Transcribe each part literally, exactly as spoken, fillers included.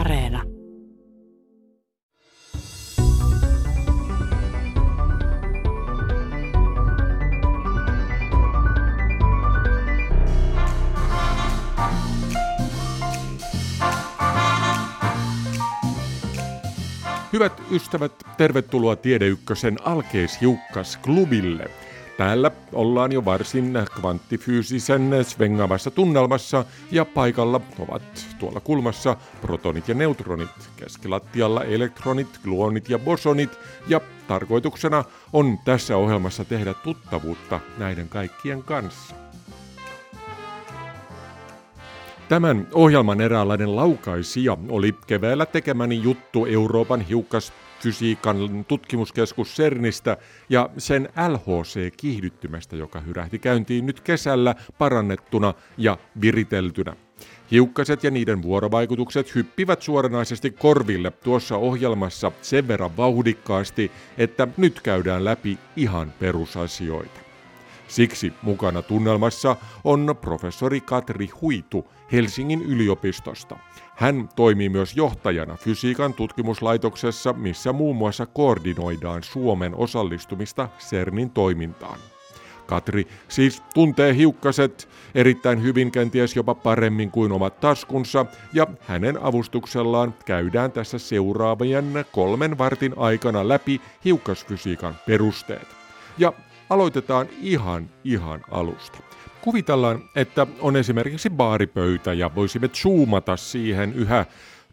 Areena. Hyvät ystävät, tervetuloa Tiedeykkösen alkeishiukkas-klubille. Täällä ollaan jo varsin kvanttifyysisen svengaavassa tunnelmassa ja paikalla ovat tuolla kulmassa protonit ja neutronit, keskilattialla elektronit, gluonit ja bosonit ja tarkoituksena on tässä ohjelmassa tehdä tuttavuutta näiden kaikkien kanssa. Tämän ohjelman eräänlainen laukaisija oli keväällä tekemäni juttu Euroopan hiukkanen Fysiikan tutkimuskeskus CERNistä ja sen L H C-kiihdyttymästä, joka hyrähti käyntiin nyt kesällä parannettuna ja viriteltynä. Hiukkaset ja niiden vuorovaikutukset hyppivät suoranaisesti korville tuossa ohjelmassa sen verran vauhdikkaasti, että nyt käydään läpi ihan perusasioita. Siksi mukana tunnelmassa on professori Katri Huitu Helsingin yliopistosta. Hän toimii myös johtajana Fysiikan tutkimuslaitoksessa, missä muun muassa koordinoidaan Suomen osallistumista CERNin toimintaan. Katri siis tuntee hiukkaset erittäin hyvin, kenties jopa paremmin kuin omat taskunsa, ja hänen avustuksellaan käydään tässä seuraavien kolmen vartin aikana läpi hiukkasfysiikan perusteet. Ja aloitetaan ihan, ihan alusta. Kuvitellaan, että on esimerkiksi baaripöytä ja voisimme zoomata siihen yhä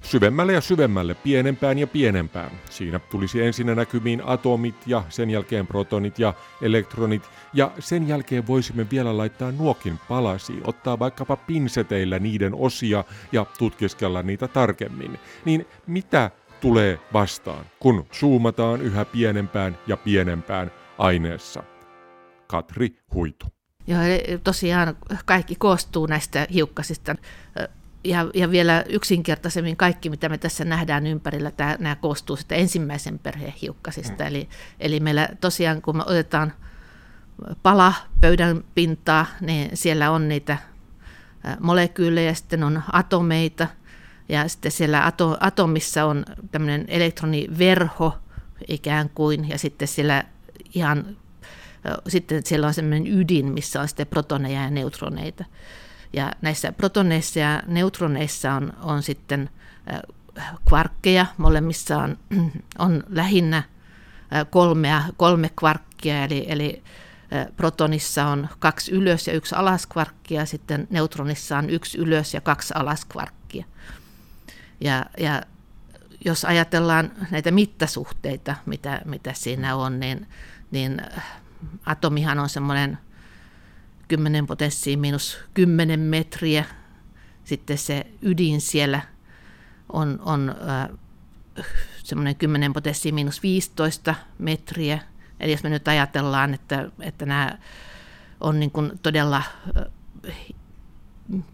syvemmälle ja syvemmälle, pienempään ja pienempään. Siinä tulisi ensin näkymiin atomit ja sen jälkeen protonit ja elektronit ja sen jälkeen voisimme vielä laittaa nuokin palasiin, ottaa vaikkapa pinseteillä niiden osia ja tutkiskella niitä tarkemmin. Niin mitä tulee vastaan, kun zoomataan yhä pienempään ja pienempään aineessa? Katri Huitu. Joo, tosiaan kaikki koostuu näistä hiukkasista ja, ja vielä yksinkertaisemmin kaikki, mitä me tässä nähdään ympärillä, tämä, nämä koostuu sitä ensimmäisen perheen hiukkasista. Mm. Eli, eli meillä tosiaan, kun me otetaan pala pöydän pintaa, niin siellä on niitä molekyylejä, sitten on atomeita ja sitten siellä ato, atomissa on tämmöinen elektroniverho ikään kuin ja sitten siellä ihan... Sitten siellä on sellainen ydin, missä on sitten protoneja ja neutroneita. Ja näissä protoneissa ja neutroneissa on, on sitten kvarkkeja. Molemmissa on, on lähinnä kolmea, kolme kvarkkia, eli, eli protonissa on kaksi ylös- ja yksi alaskvarkkia, sitten neutronissa on yksi ylös- ja kaksi alaskvarkkia. Ja, ja jos ajatellaan näitä mittasuhteita, mitä, mitä siinä on, niin... niin atomihan on semmoinen kymmenen potenssiin miinus kymmenen metriä. Sitten se ydin siellä on, on äh, semmoinen kymmenen potenssiin miinus viisitoista metriä. Eli jos me nyt ajatellaan, että, että nämä on niin kuin todella äh,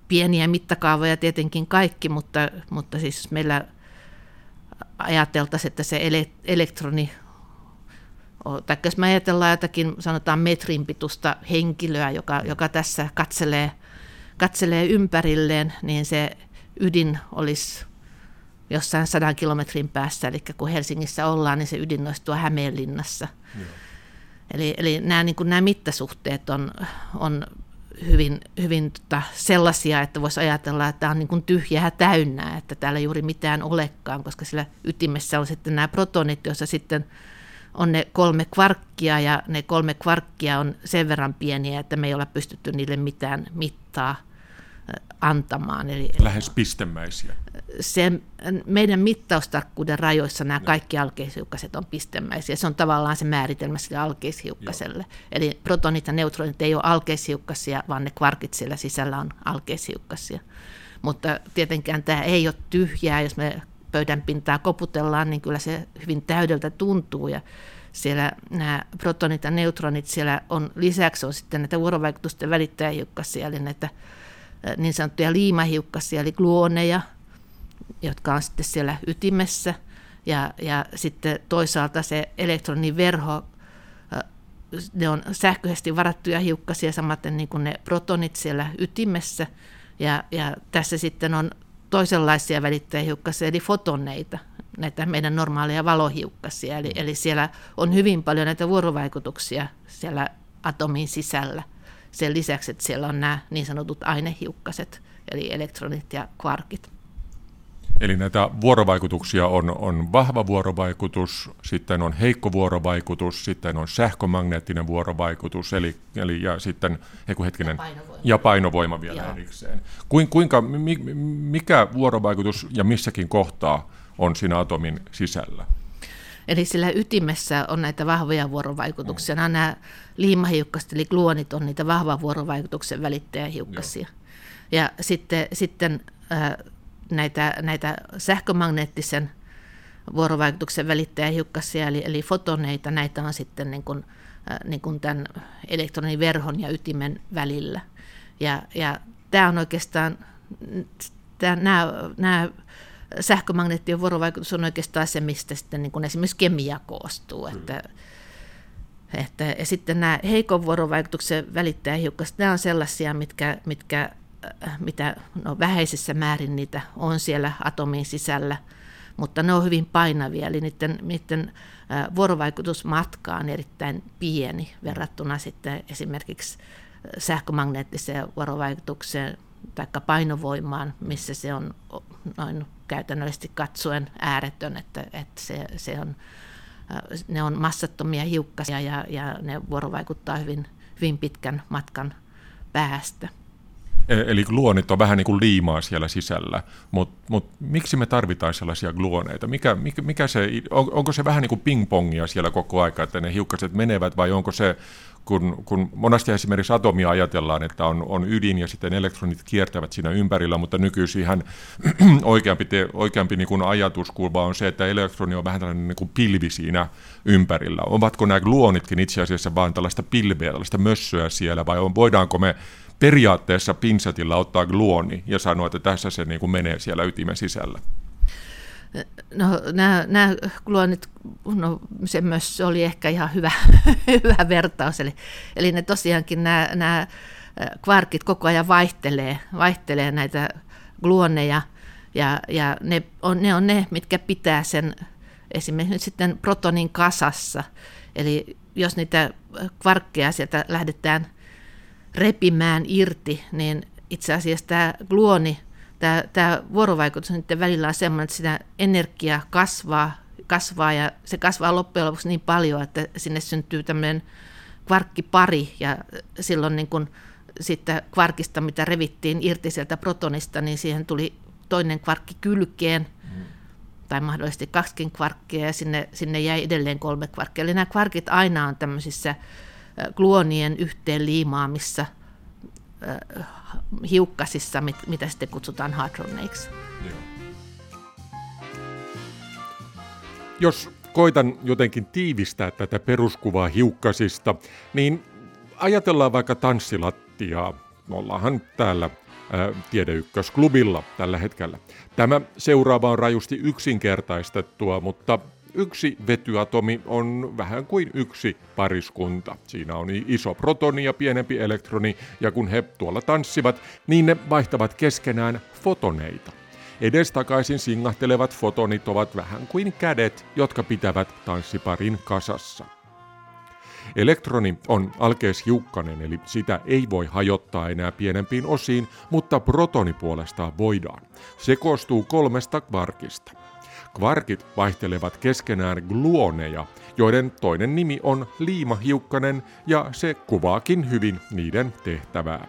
pieniä mittakaavoja tietenkin kaikki, mutta, mutta siis meillä ajateltaisiin, että se ele- elektroni tai jos me ajatellaan jotakin, sanotaan metrin pituista henkilöä, joka, joka tässä katselee, katselee ympärilleen, niin se ydin olisi jossain sadan kilometrin päässä. Eli kun Helsingissä ollaan, niin se ydin olisi tuo Hämeenlinnassa. Eli, eli nämä, niin kuin nämä mittasuhteet on, on hyvin, hyvin tota sellaisia, että voisi ajatella, että tämä on niin kuin tyhjää täynnä, että täällä ei juuri mitään olekaan, koska siellä ytimessä on sitten nämä protonit, joissa sitten on ne kolme kvarkkia, ja ne kolme kvarkkia on sen verran pieniä, että me ei olla pystytty niille mitään mittaa antamaan. Eli lähes pistemäisiä. Se, meidän mittaustarkkuuden rajoissa nämä kaikki alkeishiukkaset on pistemäisiä. Se on tavallaan se määritelmä sille alkeishiukkaselle. Joo. Eli protonit ja neutronit ei ole alkeishiukkasia, vaan ne kvarkit siellä sisällä on alkeishiukkasia. Mutta tietenkään tämä ei ole tyhjää, jos me pöydän pintaa koputellaan, niin kyllä se hyvin täydeltä tuntuu, ja siellä nämä protonit ja neutronit siellä on, lisäksi on sitten näitä vuorovaikutusten välittäjähiukkasia, eli näitä niin sanottuja liimahiukkasia, eli gluoneja, jotka on sitten siellä ytimessä, ja, ja sitten toisaalta se elektroniverho, ne on sähköisesti varattuja hiukkasia, samaten niin kuin ne protonit siellä ytimessä, ja, ja tässä sitten on toisenlaisia välittäjähiukkasia, eli fotoneita, näitä meidän normaaleja valohiukkasia. Eli, eli siellä on hyvin paljon näitä vuorovaikutuksia siellä atomin sisällä. Sen lisäksi, että siellä on nämä niin sanotut ainehiukkaset, eli elektronit ja kvarkit. Eli näitä vuorovaikutuksia on, on vahva vuorovaikutus, sitten on heikko vuorovaikutus, sitten on sähkömagneettinen vuorovaikutus, eli, eli ja sitten eiku hetkinen, ja painovoima, ja painovoima vielä Joo. erikseen. Kuinka, mikä vuorovaikutus ja missäkin kohtaa on siinä atomin sisällä? Eli sillä ytimessä on näitä vahvoja vuorovaikutuksia. Mm. Nämä liimahiukkaset, eli gluonit, on niitä vahvan vuorovaikutuksen välittäjähiukkasia. Joo. Ja sitten... sitten äh, Näitä, näitä sähkömagneettisen vuorovaikutuksen välittäjähiukkasia, eli, eli fotoneita, näitä on sitten niin kuin, niin kuin tämän elektronin verhon ja ytimen välillä. Ja, ja tämä on oikeastaan, tämä, nämä, nämä sähkömagneettien vuorovaikutus on oikeastaan se, mistä sitten niin kuin esimerkiksi kemia koostuu. Mm. Että, että, ja sitten nämä heikon vuorovaikutuksen välittäjähiukkaset, nämä on sellaisia, mitkä... mitkä mitä no, vähäisessä määrin niitä on siellä atomin sisällä, mutta ne on hyvin painavia, eli niiden, niiden vuorovaikutusmatka on erittäin pieni verrattuna sitten esimerkiksi sähkömagneettiseen vuorovaikutukseen tai painovoimaan, missä se on noin käytännöllisesti katsoen ääretön, että, että se, se on, ne on massattomia hiukkasia ja, ja ne vuorovaikuttaa hyvin, hyvin pitkän matkan päästä. Eli gluonit on vähän niin kuin liimaa siellä sisällä, mutta mut miksi me tarvitaan sellaisia gluoneita? Mikä, mikä, mikä se, on, onko se vähän niin kuin pingpongia siellä koko aika, että ne hiukkaset menevät, vai onko se, kun, kun monesti esimerkiksi atomia ajatellaan, että on, on ydin ja sitten elektronit kiertävät siinä ympärillä, mutta nykyisin ihan oikeampi, te, oikeampi niin kuin ajatuskulma on se, että elektroni on vähän tällainen niin kuin pilvi siinä ympärillä. Ovatko nämä gluonitkin itse asiassa vaan tällaista pilveä, tällaista mössöä siellä, vai on, voidaanko me periaatteessa pinsetillä ottaa gluoni ja sanoa, että tässä se niin kuin menee siellä ytimen sisällä? No nämä, nämä gluonit, no se myös oli ehkä ihan hyvä, hyvä vertaus, eli, eli ne tosiaankin nämä, nämä kvarkit koko ajan vaihtelee, vaihtelee näitä gluoneja, ja, ja ne, on, ne on ne, mitkä pitää sen esimerkiksi sitten protonin kasassa, eli jos niitä kvarkkeja sieltä lähdetään repimään irti, niin itse asiassa tämä gluoni, tämä, tämä vuorovaikutus niiden välillä on sellainen, että sitä energiaa kasvaa, kasvaa ja se kasvaa loppujen lopuksi niin paljon, että sinne syntyy tämmöinen kvarkkipari, ja silloin niin kun siitä kvarkista, mitä revittiin irti sieltä protonista, niin siihen tuli toinen kvarkki kylkeen, mm. tai mahdollisesti kaksikin kvarkkia, ja sinne, sinne jäi edelleen kolme kvarkkia. Eli nämä kvarkit aina on tämmöisissä gluonien yhteen liimaamissa äh, hiukkasissa, mit, mitä sitten kutsutaan hadroneiksi. Jos koitan jotenkin tiivistää tätä peruskuvaa hiukkasista, niin ajatellaan vaikka tanssilattiaa. Me ollaanhan täällä Tiedeykkösklubilla tällä hetkellä. Tämä seuraava on rajusti yksinkertaistettua, mutta yksi vetyatomi on vähän kuin yksi pariskunta. Siinä on iso protoni ja pienempi elektroni, ja kun he tuolla tanssivat, niin ne vaihtavat keskenään fotoneita. Edestakaisin singahtelevat fotonit ovat vähän kuin kädet, jotka pitävät tanssiparin kasassa. Elektroni on alkeishiukkanen, eli sitä ei voi hajottaa enää pienempiin osiin, mutta protoni puolestaan voidaan. Se koostuu kolmesta kvarkista. Kvarkit vaihtelevat keskenään gluoneja, joiden toinen nimi on liimahiukkanen, ja se kuvaakin hyvin niiden tehtävää.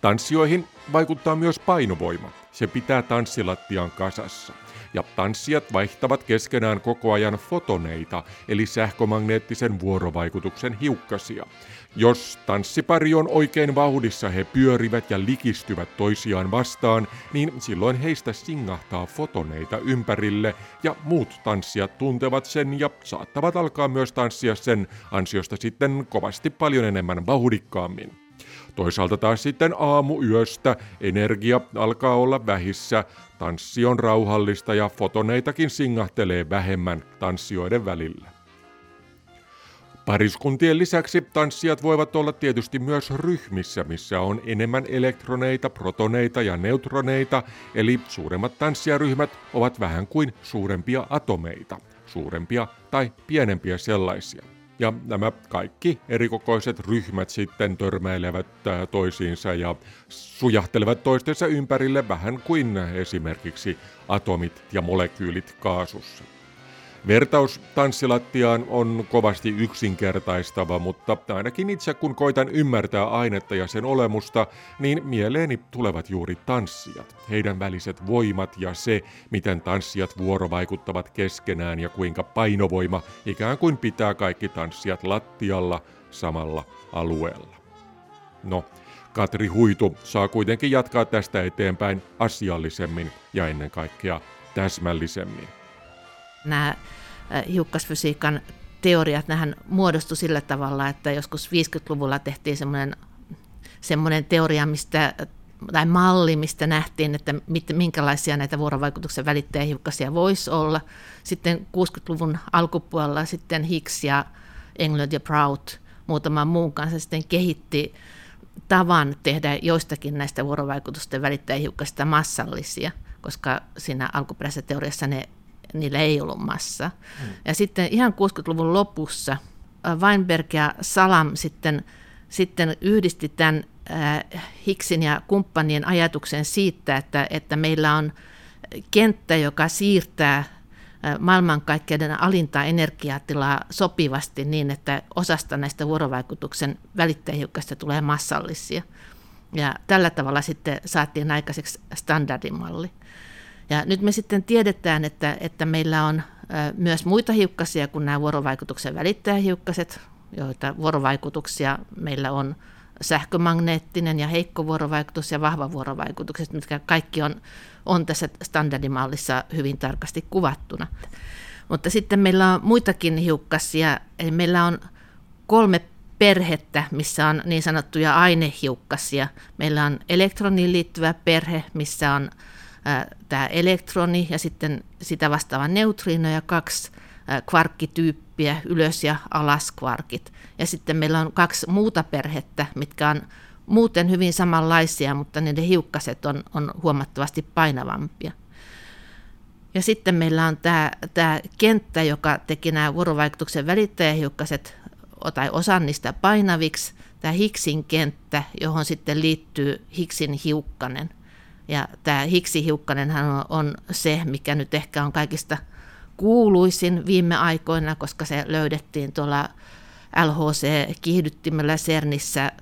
Tanssijoihin vaikuttaa myös painovoima. Se pitää tanssilattian kasassa. Ja tanssijat vaihtavat keskenään koko ajan fotoneita, eli sähkömagneettisen vuorovaikutuksen hiukkasia. Jos tanssipari on oikein vauhdissa, he pyörivät ja likistyvät toisiaan vastaan, niin silloin heistä singahtaa fotoneita ympärille, ja muut tanssijat tuntevat sen ja saattavat alkaa myös tanssia sen ansiosta sitten kovasti paljon enemmän vauhdikkaammin. Toisaalta taas sitten aamuyöstä energia alkaa olla vähissä, tanssi on rauhallista ja fotoneitakin singahtelee vähemmän tanssijoiden välillä. Pariskuntien lisäksi tanssijat voivat olla tietysti myös ryhmissä, missä on enemmän elektroneita, protoneita ja neutroneita, eli suuremmat tanssijaryhmät ovat vähän kuin suurempia atomeita, suurempia tai pienempiä sellaisia. Ja nämä kaikki erikokoiset ryhmät sitten törmäilevät toisiinsa ja sujahtelevat toistensa ympärille vähän kuin esimerkiksi atomit ja molekyylit kaasussa. Vertaus tanssilattiaan on kovasti yksinkertaistava, mutta ainakin itse kun koitan ymmärtää ainetta ja sen olemusta, niin mieleeni tulevat juuri tanssijat, heidän väliset voimat ja se, miten tanssijat vuorovaikuttavat keskenään ja kuinka painovoima ikään kuin pitää kaikki tanssijat lattialla samalla alueella. No, Katri Huitu saa kuitenkin jatkaa tästä eteenpäin asiallisemmin ja ennen kaikkea täsmällisemmin. Nämä hiukkasfysiikan teoriat nähän muodostui sillä tavalla, että joskus viisikymmentäluvulla tehtiin semmoinen, semmoinen teoria mistä, tai malli, mistä nähtiin, että mit, minkälaisia näitä vuorovaikutuksen välittäjähiukkasia voisi olla. Sitten kuusikymmentäluvun alkupuolella sitten Higgs ja Englert ja Prout muutaman muun kanssa sitten kehitti tavan tehdä joistakin näistä vuorovaikutusten välittäjähiukkasista massallisia, koska siinä alkuperäisessä teoriassa ne niillä ei ollut massaa. Hmm. Ja sitten ihan kuusikymmentäluvun lopussa Weinberg ja Salam sitten, sitten yhdisti tämän Higgsin ja kumppanien ajatuksen siitä, että, että meillä on kenttä, joka siirtää maailmankaikkeuden alinta energiatilaa sopivasti niin, että osasta näistä vuorovaikutuksen välittäjähiukkasista tulee massallisia. Ja tällä tavalla sitten saatiin aikaiseksi standardimalli. Ja nyt me sitten tiedetään, että, että meillä on myös muita hiukkasia kuin nämä vuorovaikutuksen välittäjähiukkaset, joita vuorovaikutuksia meillä on sähkömagneettinen ja heikko vuorovaikutus ja vahva vuorovaikutukset, mitkä kaikki on, on tässä standardimallissa hyvin tarkasti kuvattuna. Mutta sitten meillä on muitakin hiukkasia, eli meillä on kolme perhettä, missä on niin sanottuja ainehiukkasia. Meillä on elektroniin liittyvä perhe, missä on tämä elektroni ja sitten sitä vastaava neutriino ja kaksi kvarkkityyppiä, ylös- ja alaskvarkit. Ja sitten meillä on kaksi muuta perhettä, mitkä on muuten hyvin samanlaisia, mutta niiden hiukkaset on, on huomattavasti painavampia. Ja sitten meillä on tämä, tämä kenttä, joka teki nämä vuorovaikutuksen välittäjähiukkaset tai osan niistä painaviksi, tämä Higgsin kenttä, johon sitten liittyy Higgsin hiukkanen. Ja tämä Higgsin hiukkanenhan on se, mikä nyt ehkä on kaikista kuuluisin viime aikoina, koska se löydettiin tuolla L H C-kiihdyttimellä CERNissä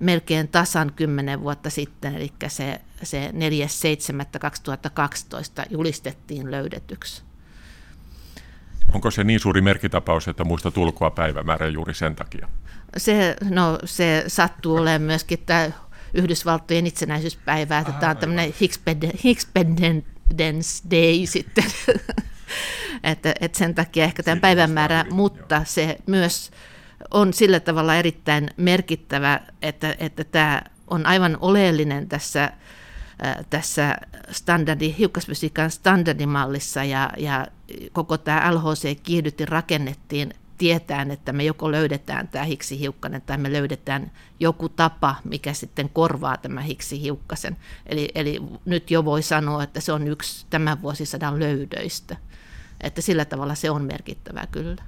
melkein tasan kymmenen vuotta sitten, eli se, se neljäs seitsemättä kaksituhattakaksitoista julistettiin löydetyksi. Onko se niin suuri merkitapaus, että muista tulkoa päivämäärä juuri sen takia? Se, no, se sattuu olemaan myöskin tämä Yhdysvaltojen itsenäisyyspäivää. Aha, tämä on tämmöinen Hispendence Day sitten, että et sen takia ehkä tämän päivämäärä, mutta joo. Se myös on sillä tavalla erittäin merkittävä, että, että tämä on aivan oleellinen tässä, äh, tässä standardi, hiukkasfysiikan standardimallissa ja, ja koko tämä L H C-kiihdytin rakennettiin tietään, että me joko löydetään tämä Higgsin hiukkanen tai me löydetään joku tapa, mikä sitten korvaa tämä Higgsin hiukkasen. Eli, eli nyt jo voi sanoa, että se on yksi tämän vuosisadan löydöistä. Että sillä tavalla se on merkittävää kyllä.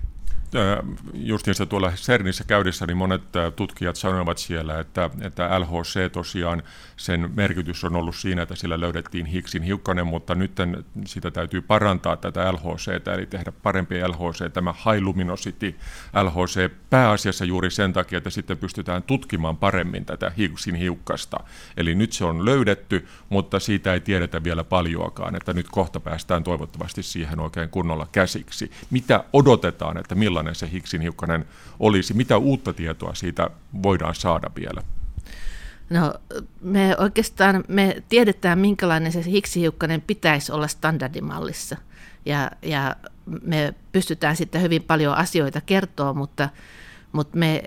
Justiinsa tuolla CERNissä käydessä niin monet tutkijat sanoivat siellä, että, että L H C tosiaan sen merkitys on ollut siinä, että sillä löydettiin Higgsin hiukkanen, mutta nyt sitä täytyy parantaa tätä L H C:tä, eli tehdä parempi L H C, tämä high luminosity L H C pääasiassa juuri sen takia, että sitten pystytään tutkimaan paremmin tätä Higgsin hiukkasta. Eli nyt se on löydetty, mutta siitä ei tiedetä vielä paljoakaan, että nyt kohta päästään toivottavasti siihen oikein kunnolla käsiksi. Mitä odotetaan, että millainen se Higgsin hiukkanen olisi? Mitä uutta tietoa siitä voidaan saada vielä? No, me oikeastaan me tiedetään, minkälainen se Higgsin hiukkanen pitäisi olla standardimallissa. Ja, ja me pystytään sitten hyvin paljon asioita kertoa, mutta, mutta me,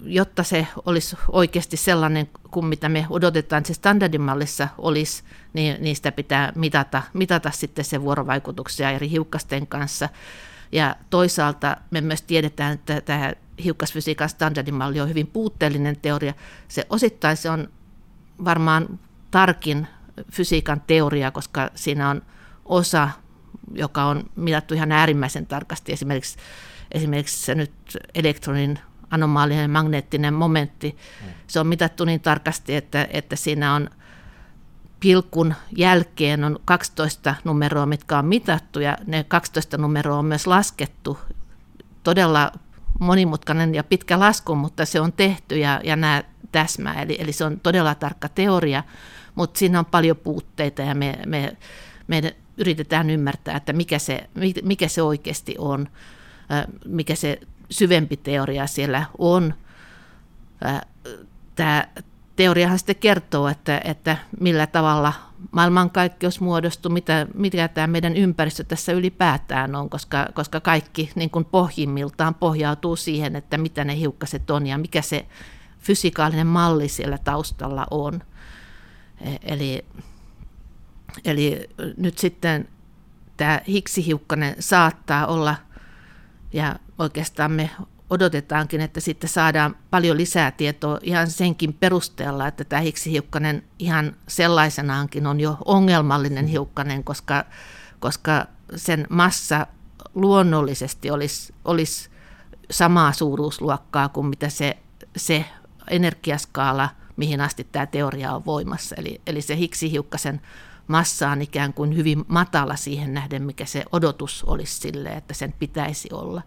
jotta se olisi oikeasti sellainen kuin mitä me odotetaan, se standardimallissa olisi, niin niistä pitää mitata, mitata sitten sen vuorovaikutuksia eri hiukkasten kanssa. Ja toisaalta me myös tiedetään, että tämä hiukkasfysiikan standardimalli on hyvin puutteellinen teoria. Se osittain se on varmaan tarkin fysiikan teoria, koska siinä on osa, joka on mitattu ihan äärimmäisen tarkasti. Esimerkiksi, esimerkiksi nyt elektronin anomaalinen magneettinen momentti, se on mitattu niin tarkasti, että, että siinä on pilkun jälkeen on kaksitoista numeroa, mitkä on mitattu, ja ne kaksitoista numeroa on myös laskettu. Todella monimutkainen ja pitkä lasku, mutta se on tehty, ja, ja nämä täsmää. Eli, eli se on todella tarkka teoria, mutta siinä on paljon puutteita, ja me, me, me yritetään ymmärtää, että mikä se, mikä se oikeasti on, mikä se syvempi teoria siellä on. Tämä teoriahan sitten kertoo, että, että millä tavalla maailmankaikkeus muodostuu, mitä, mitä tämä meidän ympäristö tässä ylipäätään on, koska, koska kaikki niin kuin pohjimmiltaan pohjautuu siihen, että mitä ne hiukkaset on ja mikä se fysikaalinen malli siellä taustalla on. Eli, eli nyt sitten tämä Higgs-hiukkanen saattaa olla, ja oikeastaan me odotetaankin, että sitten saadaan paljon lisää tietoa ihan senkin perusteella, että tämä Higgs-hiukkanen ihan sellaisenaankin on jo ongelmallinen hiukkanen, koska, koska sen massa luonnollisesti olisi, olisi samaa suuruusluokkaa kuin mitä se, se energiaskaala, mihin asti tämä teoria on voimassa. Eli, eli se Higgs-hiukkasen massa on ikään kuin hyvin matala siihen nähden, mikä se odotus olisi sille, että sen pitäisi olla.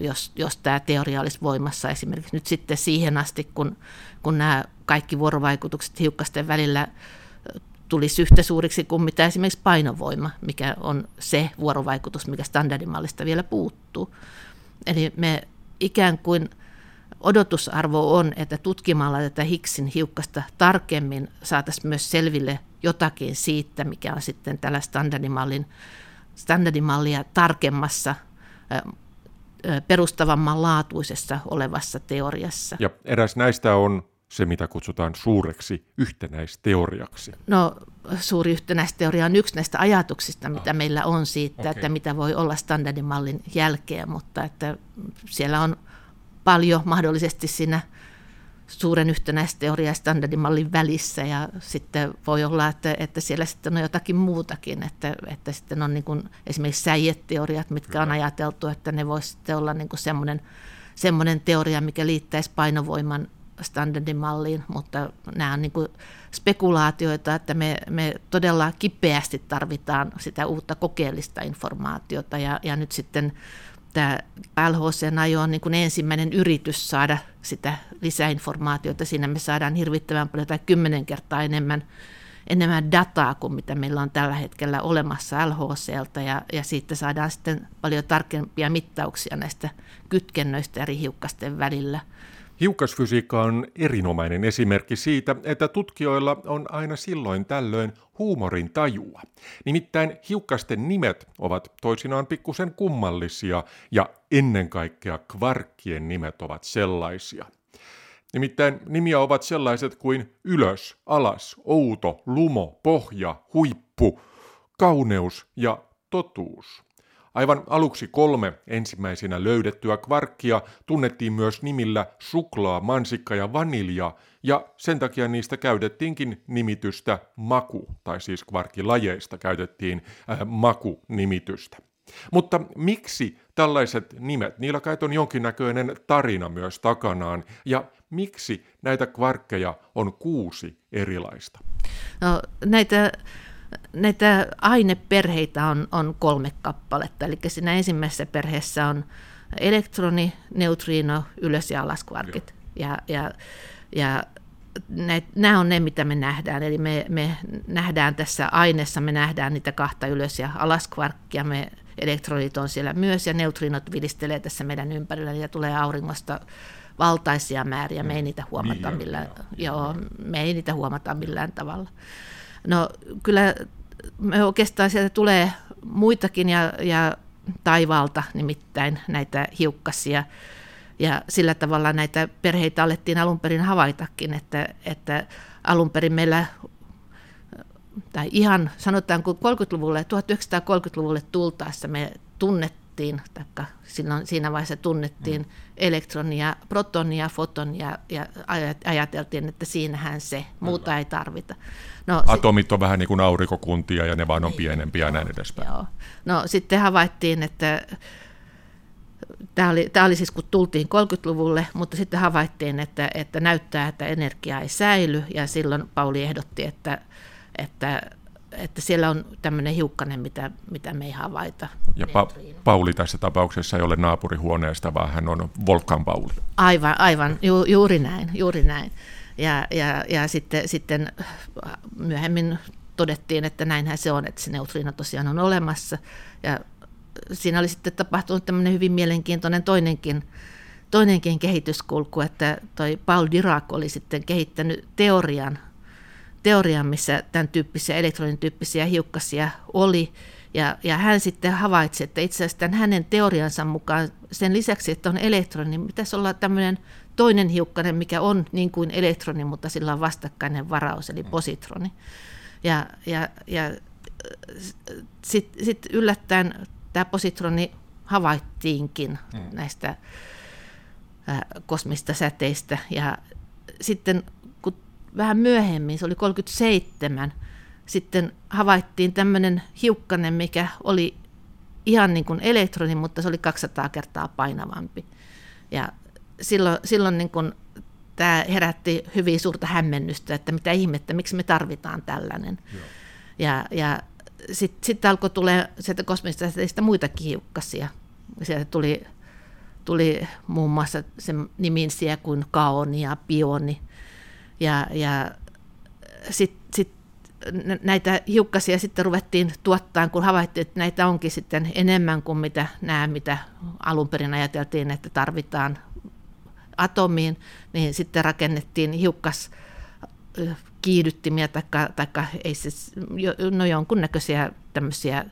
Jos, jos tämä teoria olisi voimassa esimerkiksi nyt sitten siihen asti, kun, kun nämä kaikki vuorovaikutukset hiukkasten välillä tulisi yhtä suuriksi kuin mitä esimerkiksi painovoima, mikä on se vuorovaikutus, mikä standardimallista vielä puuttuu. Eli me ikään kuin odotusarvo on, että tutkimalla tätä Higgsin hiukkasta tarkemmin saataisiin myös selville jotakin siitä, mikä on sitten tällä standardimallin, standardimallia tarkemmassa perustavamman laatuisessa olevassa teoriassa. Ja eräs näistä on se, mitä kutsutaan suureksi yhtenäisteoriaksi. No, suuri yhtenäisteoria on yksi näistä ajatuksista, mitä ah. meillä on siitä, okay. että mitä voi olla standardimallin jälkeen, mutta että siellä on paljon mahdollisesti siinä suuren yhtenäisteorian ja standardimallin välissä, ja sitten voi olla, että, että siellä sitten on jotakin muutakin, että, että sitten on niin kuin esimerkiksi säieteoriat, mitkä on ajateltu, että ne voisi sitten olla niin kuin semmoinen, semmoinen teoria, mikä liittäisi painovoiman standardimalliin, mutta nämä on niin kuin spekulaatioita, että me, me todella kipeästi tarvitaan sitä uutta kokeellista informaatiota, ja, ja nyt sitten tämä L H C-ajo on niin kuin ensimmäinen yritys saada sitä lisäinformaatiota. Siinä me saadaan hirvittävän paljon tai kymmenen kertaa enemmän, enemmän dataa kuin mitä meillä on tällä hetkellä olemassa L H C:ltä, ja, ja siitä saadaan sitten paljon tarkempia mittauksia näistä kytkennöistä eri hiukkasten välillä. Hiukkasfysiikka on erinomainen esimerkki siitä, että tutkijoilla on aina silloin tällöin huumorin tajua. Nimittäin hiukkasten nimet ovat toisinaan pikkusen kummallisia, ja ennen kaikkea kvarkkien nimet ovat sellaisia. Nimittäin nimiä ovat sellaiset kuin ylös, alas, outo, lumo, pohja, huippu, kauneus ja totuus. Aivan aluksi kolme ensimmäisenä löydettyä kvarkkia tunnettiin myös nimillä suklaa, mansikka ja vanilja, ja sen takia niistä käytettiinkin nimitystä maku, tai siis kvarkkilajeista käytettiin äh, maku-nimitystä. Mutta miksi tällaiset nimet, niillä kai on jonkinnäköinen tarina myös takanaan, ja miksi näitä kvarkkeja on kuusi erilaista? No, näitä... Näitä aineperheitä on, on kolme kappaletta, eli siinä ensimmäisessä perheessä on elektroni, neutriino, ylös- ja alaskvarkit. Ja, ja, ja näit, nämä on ne, mitä me nähdään, eli me, me nähdään tässä aineessa, me nähdään niitä kahta ylös- ja alaskvarkkia, me elektronit on siellä myös, ja neutriinot vilistelee tässä meidän ympärillä, niitä tulee auringosta valtaisia määriä, me ei niitä huomata millään, joo, me ei niitä huomata millään tavalla. No kyllä me oikeastaan sieltä tulee muitakin ja, ja taivaalta nimittäin näitä hiukkasia, ja sillä tavalla näitä perheitä alettiin alun perin havaitakin, että, että alun perin meillä, tai ihan sanotaanko kolmekymmentäluvulle, tuhatyhdeksänsataakolmekymmentäluvulle tultaessa me tunnettiin, tunnettiin, taikka silloin siinä vaiheessa tunnettiin mm. elektronia, protonia, fotonia ja ajateltiin, että siinähän se, muuta Kyllä. ei tarvita. No, atomit sit... on vähän niin kuin aurinkokuntia ja ne vaan on pienempiä ja näin edespäin. Joo. No sitten havaittiin, että Tämä oli, tämä oli siis, kun tultiin kolmekymmentäluvulle, mutta sitten havaittiin, että, että näyttää, että energia ei säily, ja silloin Pauli ehdotti, että, että, että siellä on tämmöinen hiukkanen, mitä, mitä me ei havaita. Ja pa- Pauli tässä tapauksessa ei ole naapurihuoneesta, vaan hän on Volkan Pauli. Aivan, aivan ju, juuri näin, juuri näin. Ja, ja, ja sitten, sitten myöhemmin todettiin, että näinhän se on, että se neutriino tosiaan on olemassa, ja siinä oli sitten tapahtunut tämmöinen hyvin mielenkiintoinen toinenkin, toinenkin kehityskulku, että toi Paul Dirac oli sitten kehittänyt teorian, teorian missä tämän tyyppisiä elektronin tyyppisiä hiukkasia oli, ja, ja hän sitten havaitsi, että itse asiassa tämän hänen teoriansa mukaan sen lisäksi, että on elektroni, niin pitäisi olla tämmöinen toinen hiukkanen, mikä on niin kuin elektroni, mutta sillä on vastakkainen varaus, eli positroni. Ja, ja, ja sitten sit yllättäen tämä positroni havaittiinkin mm. näistä ä, kosmista säteistä, ja sitten kun vähän myöhemmin, se oli kolmekymmentäseitsemän, sitten havaittiin tämmöinen hiukkanen, mikä oli ihan niin kuin elektroni, mutta se oli kaksisataa kertaa painavampi. Ja silloin, silloin niin kuin tämä herätti hyvin suurta hämmennystä, että mitä ihmettä, miksi me tarvitaan tällainen. Joo. Ja, ja Sitten, sitten alkoi tulee sieltä kosmisista säteistä muitakin hiukkasia. Sieltä tuli, tuli muun muassa sen nimisiä kuin kaoni ja pioni. Ja, ja sitten sit näitä hiukkasia sitten ruvettiin tuottaa, kun havaittiin, että näitä onkin sitten enemmän kuin mitä nämä, mitä alun perin ajateltiin, että tarvitaan atomiin, niin sitten rakennettiin hiukkas kiihdyttimiä, taikka, taikka ei se, no jonkunnäköisiä tämmöisiä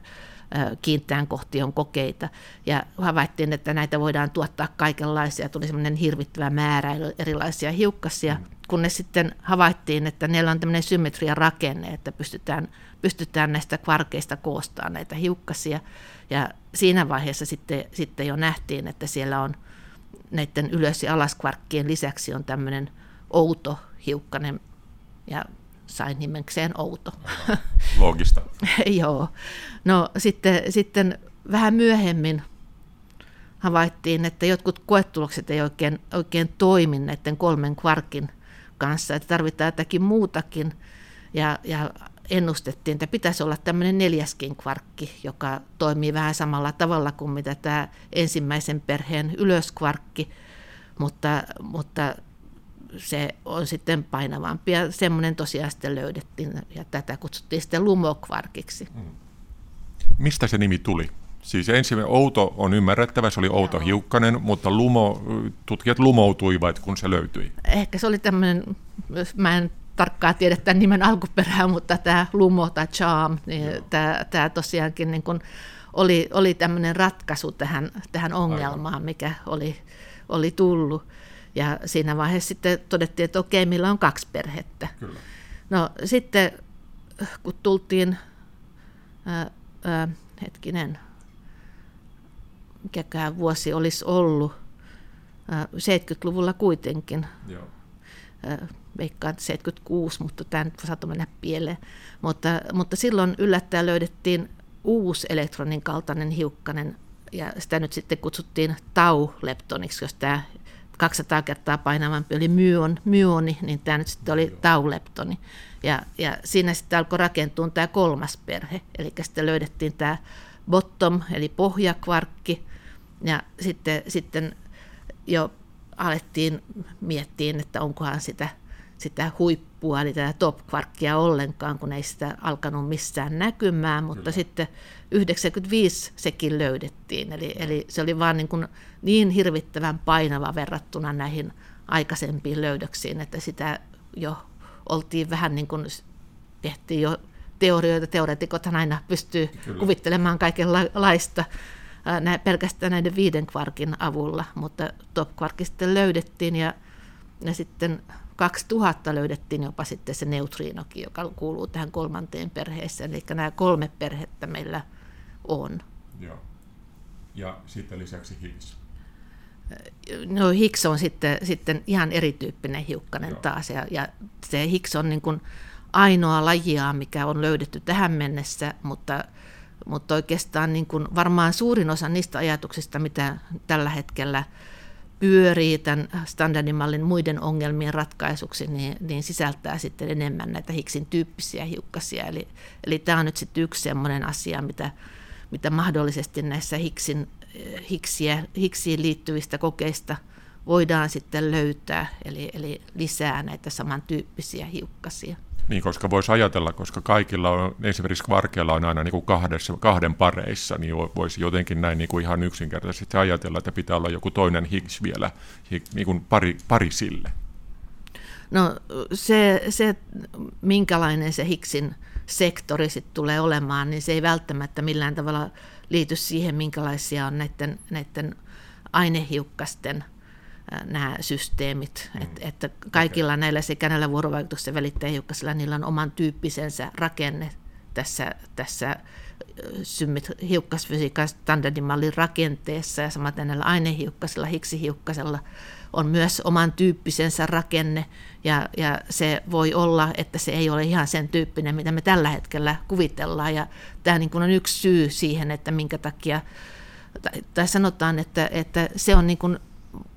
kiinteän kohtion kokeita. Ja havaittiin, että näitä voidaan tuottaa kaikenlaisia. Tuli semmoinen hirvittävä määrä erilaisia hiukkasia, kunnes sitten havaittiin, että niillä on tämmöinen symmetriarakenne, että pystytään, pystytään näistä kvarkeista koostamaan näitä hiukkasia. Ja siinä vaiheessa sitten, sitten jo nähtiin, että siellä on näiden ylös- ja alaskvarkkien lisäksi on tämmöinen outo hiukkanen, ja sain nimekseen outo. Loogista. Joo. No sitten, sitten vähän myöhemmin havaittiin, että jotkut koetulokset ei oikein, oikein toimi näiden kolmen kvarkin kanssa, että tarvitaan jotakin muutakin, ja, ja ennustettiin, että pitäisi olla tämmöinen neljäskin kvarkki, joka toimii vähän samalla tavalla kuin mitä tämä ensimmäisen perheen ylöskvarkki, mutta, mutta se on sitten painavampi, ja semmoinen tosiaan sitten löydettiin, ja tätä kutsuttiin sitten lumokvarkiksi. Mistä se nimi tuli? Siis ensimmäinen outo on ymmärrettävä, se oli outo hiukkanen, mutta lumo, tutkijat lumoutuivat, kun se löytyi. Ehkä se oli tämmöinen, mä en tarkkaan tiedä tämän nimen alkuperää, mutta tämä lumo tai charm, niin tämä, tämä tosiaankin niin kuin oli, oli tämmöinen ratkaisu tähän, tähän ongelmaan, Aivan. mikä oli, oli tullut. Ja siinä vaiheessa sitten todettiin, että okei, meillä on kaksi perhettä. Kyllä. No sitten, kun tultiin, ää, ää, hetkinen, mikäkään vuosi olisi ollut, ää, seitsemänkymmentäluvulla kuitenkin. Joo. Ää, veikkaan seitsemänkymmentäkuusi, mutta tämä nyt saattoi mennä pieleen. Mutta, mutta silloin yllättäen löydettiin uusi elektronin kaltainen hiukkanen, ja sitä nyt sitten kutsuttiin tau-leptoniksi, jos tämä kaksisataa kertaa painavampi oli myon, myoni, niin tämä nyt sitten oli tau-leptoni. Ja, ja siinä sitten alkoi rakentua tämä kolmas perhe, eli sitten löydettiin tämä bottom, eli pohjakvarkki, ja sitten, sitten jo alettiin miettiä, että onkohan sitä, sitä huippua, eli tätä top-kvarkkia ollenkaan, kun ei sitä alkanut missään näkymään, mutta Kyllä. sitten yhdeksänkymmentäviisi sekin löydettiin, eli, eli se oli vaan niin, kuin niin hirvittävän painava verrattuna näihin aikaisempiin löydöksiin, että sitä jo oltiin vähän niin kuin tehtiin jo teorioita, teoreetikothan aina pystyy Kyllä. kuvittelemaan kaikenlaista nä, pelkästään näiden viiden kvarkin avulla, mutta top-kvarkki sitten löydettiin, ja, ja sitten kaksituhatta löydettiin jopa sitten se neutriinokin, joka kuuluu tähän kolmanteen perheeseen, eli nämä kolme perhettä meillä on. Joo. ja sitten lisäksi Higgs. No Higgs on sitten, sitten ihan erityyppinen hiukkanen Joo. taas, ja, ja se Higgs on niin kuin ainoa lajia, mikä on löydetty tähän mennessä, mutta, mutta oikeastaan niin kuin varmaan suurin osa niistä ajatuksista, mitä tällä hetkellä pyörii tämän standardimallin muiden ongelmien ratkaisuksi, niin, niin sisältää sitten enemmän näitä Higgsin tyyppisiä hiukkasia. Eli, eli tämä on nyt sitten yksi sellainen asia, mitä, mitä mahdollisesti näissä Higgsin Higgsien, Higgsiin liittyvistä kokeista voidaan sitten löytää, eli, eli lisää näitä samantyyppisiä hiukkasia. Niin, koska voisi ajatella, koska kaikilla on, esimerkiksi kvarkeilla on aina niin kuin kahdessa, kahden pareissa, niin voisi jotenkin näin niin kuin ihan yksinkertaisesti ajatella, että pitää olla joku toinen Higgs vielä niin kuin pari, pari sille. No se, se, minkälainen se Higgsin sektori sitten tulee olemaan, niin se ei välttämättä millään tavalla liity siihen, minkälaisia on näiden, näiden ainehiukkasten nämä systeemit, mm. että, että kaikilla okay. näillä sekä näillä vuorovaikutuksen välittäjähiukkasilla niillä on oman tyyppisensä rakenne tässä, tässä hiukkasfysiikan standardimallin rakenteessa, ja samaten näillä ainehiukkasilla, higgsihiukkasella on myös oman tyyppisensä rakenne, ja, ja se voi olla, että se ei ole ihan sen tyyppinen, mitä me tällä hetkellä kuvitellaan, ja tämä niin kuin on yksi syy siihen, että minkä takia, tai, tai sanotaan, että, että se on niin kuin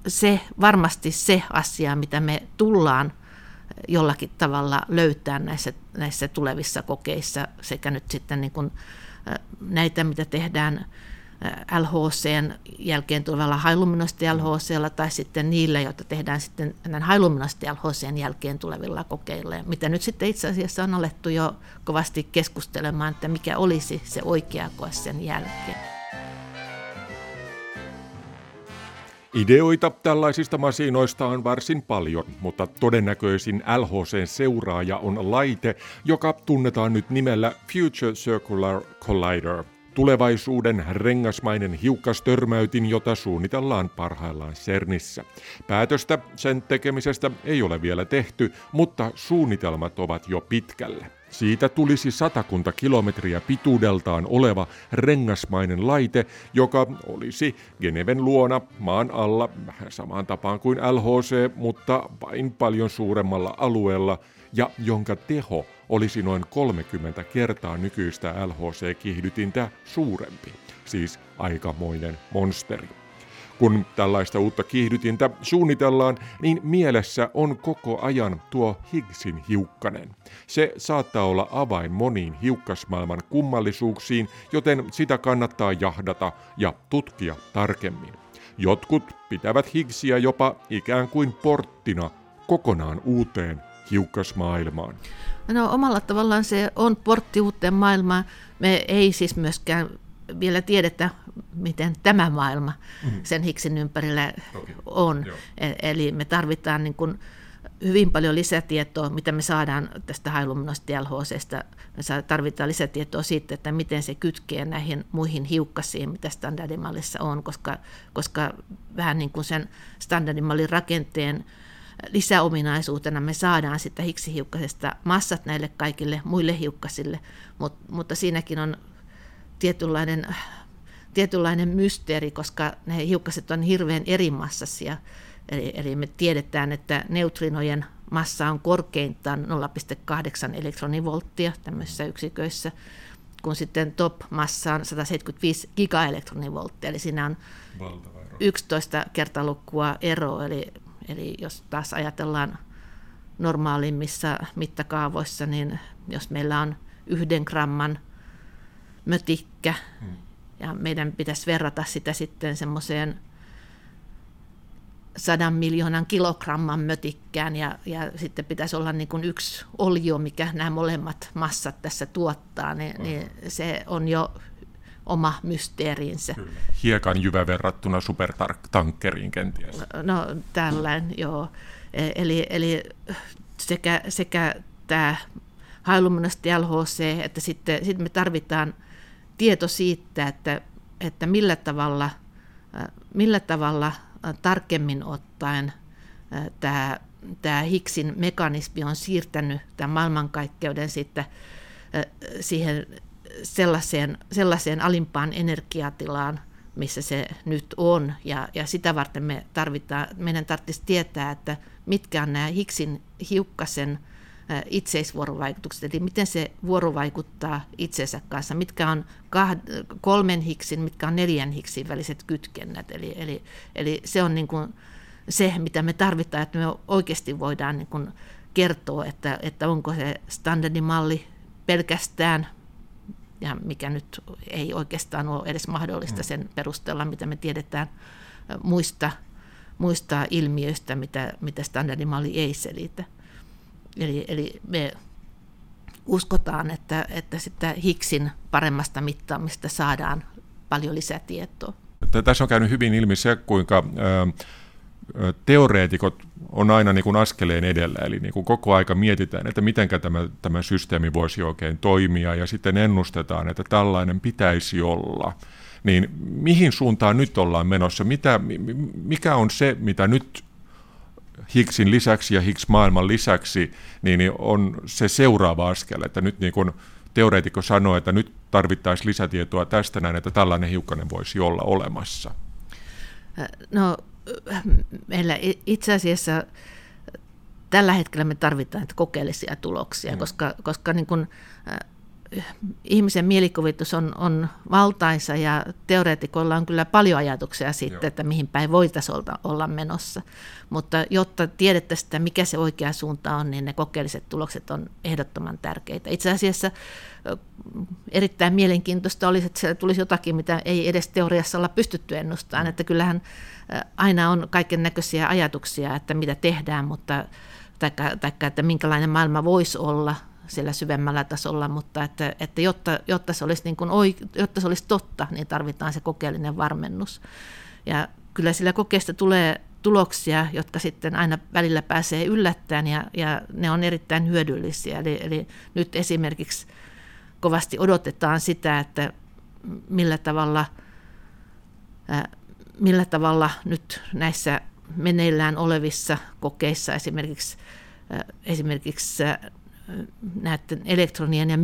se, varmasti se asia, mitä me tullaan jollakin tavalla löytää näissä, näissä tulevissa kokeissa, sekä nyt sitten niin kuin näitä, mitä tehdään L H C:n jälkeen tulevalla high-luminosity L H C:llä, tai sitten niillä, joita tehdään sitten näin high-luminosity L H C:n jälkeen tulevilla kokeilla, mitä nyt sitten itse asiassa on alettu jo kovasti keskustelemaan, että mikä olisi se oikea koe sen jälkeen. Ideoita tällaisista masinoista on varsin paljon, mutta todennäköisin L H C:n seuraaja on laite, joka tunnetaan nyt nimellä Future Circular Collider, tulevaisuuden rengasmainen hiukkastörmäytin, jota suunnitellaan parhaillaan CERNissä. Päätöstä sen tekemisestä ei ole vielä tehty, mutta suunnitelmat ovat jo pitkällä. Siitä tulisi satakunta kilometriä pituudeltaan oleva rengasmainen laite, joka olisi Geneven luona maan alla vähän samaan tapaan kuin L H C, mutta vain paljon suuremmalla alueella, ja jonka teho olisi noin kolmekymmentä kertaa nykyistä L H C-kiihdytintä suurempi, siis aikamoinen monsteri. Kun tällaista uutta kiihdytintä suunnitellaan, niin mielessä on koko ajan tuo Higgsin hiukkanen. Se saattaa olla avain moniin hiukkasmaailman kummallisuuksiin, joten sitä kannattaa jahdata ja tutkia tarkemmin. Jotkut pitävät Higgsia jopa ikään kuin porttina kokonaan uuteen hiukkasmaailmaan. No omalla tavallaan se on portti uuteen maailmaan. Me ei siis myöskään vielä tiedetä, miten tämä maailma sen Higgsin ympärillä okay. on. Joo. Eli me tarvitaan niin kuin hyvin paljon lisätietoa, mitä me saadaan tästä high-luminosity L H C:stä. Me tarvitaan lisätietoa siitä, että miten se kytkee näihin muihin hiukkasiin, mitä standardimallissa on, koska, koska vähän niin kuin sen standardimallin rakenteen lisäominaisuutena me saadaan sitä Higgsihiukkasesta massat näille kaikille muille hiukkasille, Mut, mutta siinäkin on tietynlainen, tietynlainen mysteeri, koska ne hiukkaset on hirveän eri massassia. Eli, eli me tiedetään, että neutrinojen massa on korkeintaan nolla pilkku kahdeksan elektronivolttia tämmöisissä yksiköissä, kun sitten top-massa on sata seitsemänkymmentäviisi gigaelektronivolttia, eli siinä on valtava ero. yksitoista kertalukua ero, eli, eli jos taas ajatellaan normaalimmissa mittakaavoissa, niin jos meillä on yhden gramman mötikkä, hmm. ja meidän pitäisi verrata sitä sitten semmoiseen sadan miljoonan kilogramman mötikkään, ja, ja sitten pitäisi olla niin kuin yksi olio, mikä nämä molemmat massat tässä tuottaa, niin, hmm. niin se on jo oma mysteerinsä. Kyllä. Hiekan jyvä verrattuna supertankkeriin kenties. No tällainen, hmm. joo. Eli, eli sekä, sekä tämä high-luminosity L H C, että sitten, sitten me tarvitaan tieto siitä, että, että millä tavalla, millä tavalla tarkemmin ottaen tämä, tämä Higgsin mekanismi on siirtänyt tämän maailmankaikkeuden siitä, siihen sellaiseen, sellaiseen alimpaan energiatilaan, missä se nyt on, ja, ja sitä varten me tarvitaan, meidän tarvitsisi tietää, että mitkä on nämä Higgsin hiukkasen itseisvuorovaikutukset, eli miten se vuorovaikuttaa itsensä kanssa, mitkä on kah- kolmen Higgsin, mitkä on neljän Higgsin väliset kytkennät, eli, eli, eli se on niin kuin se, mitä me tarvitaan, että me oikeasti voidaan niin kuin kertoa, että, että onko se standardimalli pelkästään, ja mikä nyt ei oikeastaan ole edes mahdollista sen perusteella, mitä me tiedetään muista, muista ilmiöistä, mitä, mitä standardimalli ei selitä. Eli, eli me uskotaan, että, että sitä Higgsin paremmasta mittaamista saadaan paljon lisätietoa. Tässä on käynyt hyvin ilmi se, kuinka teoreetikot on aina niin kuin askeleen edellä, eli niin kuin koko aika mietitään, että miten tämä, tämä systeemi voisi oikein toimia, ja sitten ennustetaan, että tällainen pitäisi olla. Niin mihin suuntaan nyt ollaan menossa? Mitä, mikä on se, mitä nyt Higgsin lisäksi ja Higgs-maailman lisäksi niin on se seuraava askel, että nyt niin kuin teoreetikko sanoo, että nyt tarvittaisiin lisätietoa tästä näin, että tällainen hiukkanen voisi olla olemassa? No, meillä itse asiassa tällä hetkellä me tarvitaan kokeellisia tuloksia, mm. koska, koska niin kun, äh, ihmisen mielikuvitus on, on valtaisa, ja teoreetikoilla on kyllä paljon ajatuksia siitä, Joo. että mihin päin voitaisiin olla menossa. Mutta jotta tiedettäisiin sitä, mikä se oikea suunta on, niin ne kokeelliset tulokset on ehdottoman tärkeitä. Itse asiassa erittäin mielenkiintoista olisi, että siellä tulisi jotakin, mitä ei edes teoriassa olla pystytty ennustamaan. Että kyllähän aina on kaiken näköisiä ajatuksia, että mitä tehdään, mutta, taikka, taikka että minkälainen maailma voisi olla siellä syvemmällä tasolla, mutta että, että jotta, jotta, se olisi niin kuin oike, jotta se olisi totta, niin tarvitaan se kokeellinen varmennus. Ja kyllä sillä kokeesta tulee tuloksia, jotka sitten aina välillä pääsee yllättäen, ja, ja ne on erittäin hyödyllisiä. Eli, eli nyt esimerkiksi kovasti odotetaan sitä, että millä tavalla, millä tavalla nyt näissä meneillään olevissa kokeissa esimerkiksi, esimerkiksi näiden elektronien ja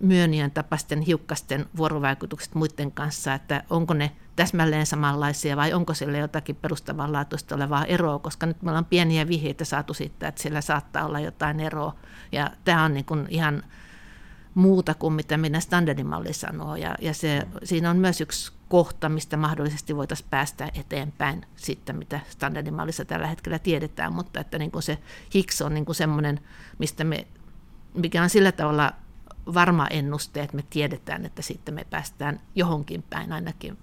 myönien tapaisten hiukkasten vuorovaikutukset muiden kanssa, että onko ne täsmälleen samanlaisia vai onko siellä jotakin perustavanlaatuista olevaa eroa, koska nyt me ollaan pieniä vihjeitä saatu siitä, että siellä saattaa olla jotain eroa, ja tämä on niin kuin ihan muuta kuin mitä meidän standardimalli sanoo, ja, ja se, siinä on myös yksi kohta, mistä mahdollisesti voitaisiin päästä eteenpäin siitä, mitä standardimallissa tällä hetkellä tiedetään, mutta että niin kuin se Higgs on niin kuin semmoinen, mistä me, mikä on sillä tavalla varma ennuste, että me tiedetään, että siitä me päästään johonkin päin ainakin,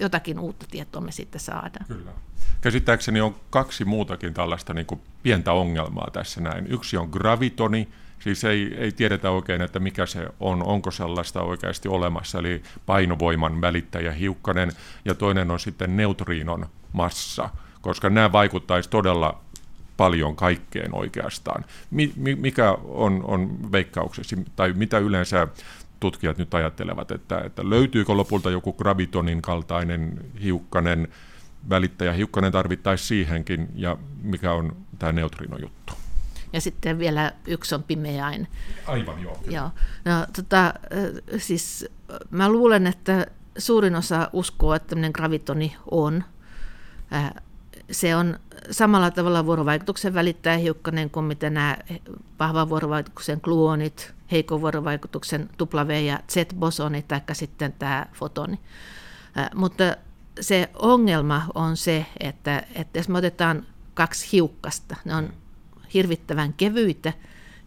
jotakin uutta tietoa me siitä saadaan. Kyllä. Käsittääkseni on kaksi muutakin tällaista niin kuin pientä ongelmaa tässä näin. Yksi on gravitoni. Siis ei, ei tiedetä oikein, että mikä se on, onko sellaista oikeasti olemassa, eli painovoiman välittäjä hiukkanen, ja toinen on sitten neutriinon massa, koska nämä vaikuttaisi todella paljon kaikkeen oikeastaan. Mikä on, on veikkauksesi, tai mitä yleensä tutkijat nyt ajattelevat, että, että löytyykö lopulta joku gravitonin kaltainen hiukkanen, välittäjä hiukkanen tarvittaisi siihenkin, ja mikä on tämä neutriinon juttu? Ja sitten vielä yksi on pimeä aine. Aivan, joo. joo. No, tota, siis, mä luulen, että suurin osa uskoo, että tämmöinen gravitoni on. Se on samalla tavalla vuorovaikutuksen välittäjä hiukkanen kuin mitä nämä vahvan vuorovaikutuksen gluonit, heikon vuorovaikutuksen W- ja Z-bosoni tai sitten tämä fotoni. Mutta se ongelma on se, että, että jos me otetaan kaksi hiukkasta, ne on hirvittävän kevyitä,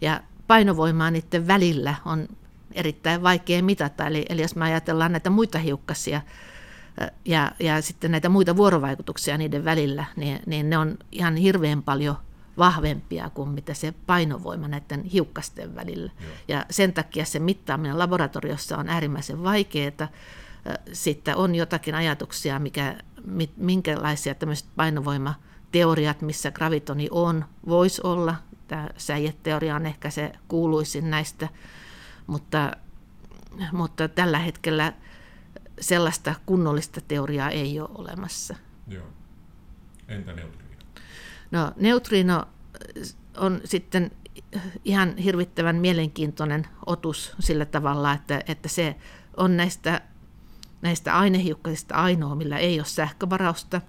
ja painovoimaa niiden välillä on erittäin vaikea mitata. Eli, eli jos me ajatellaan näitä muita hiukkasia ja, ja sitten näitä muita vuorovaikutuksia niiden välillä, niin, niin ne on ihan hirveän paljon vahvempia kuin mitä se painovoima näiden hiukkasten välillä. Joo. Ja sen takia se mittaaminen laboratoriossa on äärimmäisen vaikeaa. Sitten on jotakin ajatuksia, mikä, minkälaisia tämmöiset painovoima teoriat, missä gravitoni on, voisi olla. Tämä säijeteoria on ehkä se kuuluisin näistä, mutta, mutta tällä hetkellä sellaista kunnollista teoriaa ei ole olemassa. Joo. Entä neutriino? No, neutriino on sitten ihan hirvittävän mielenkiintoinen otus sillä tavalla, että, että se on näistä näistä ainehiukkasista ainoa, millä ei ole sähkövarausta,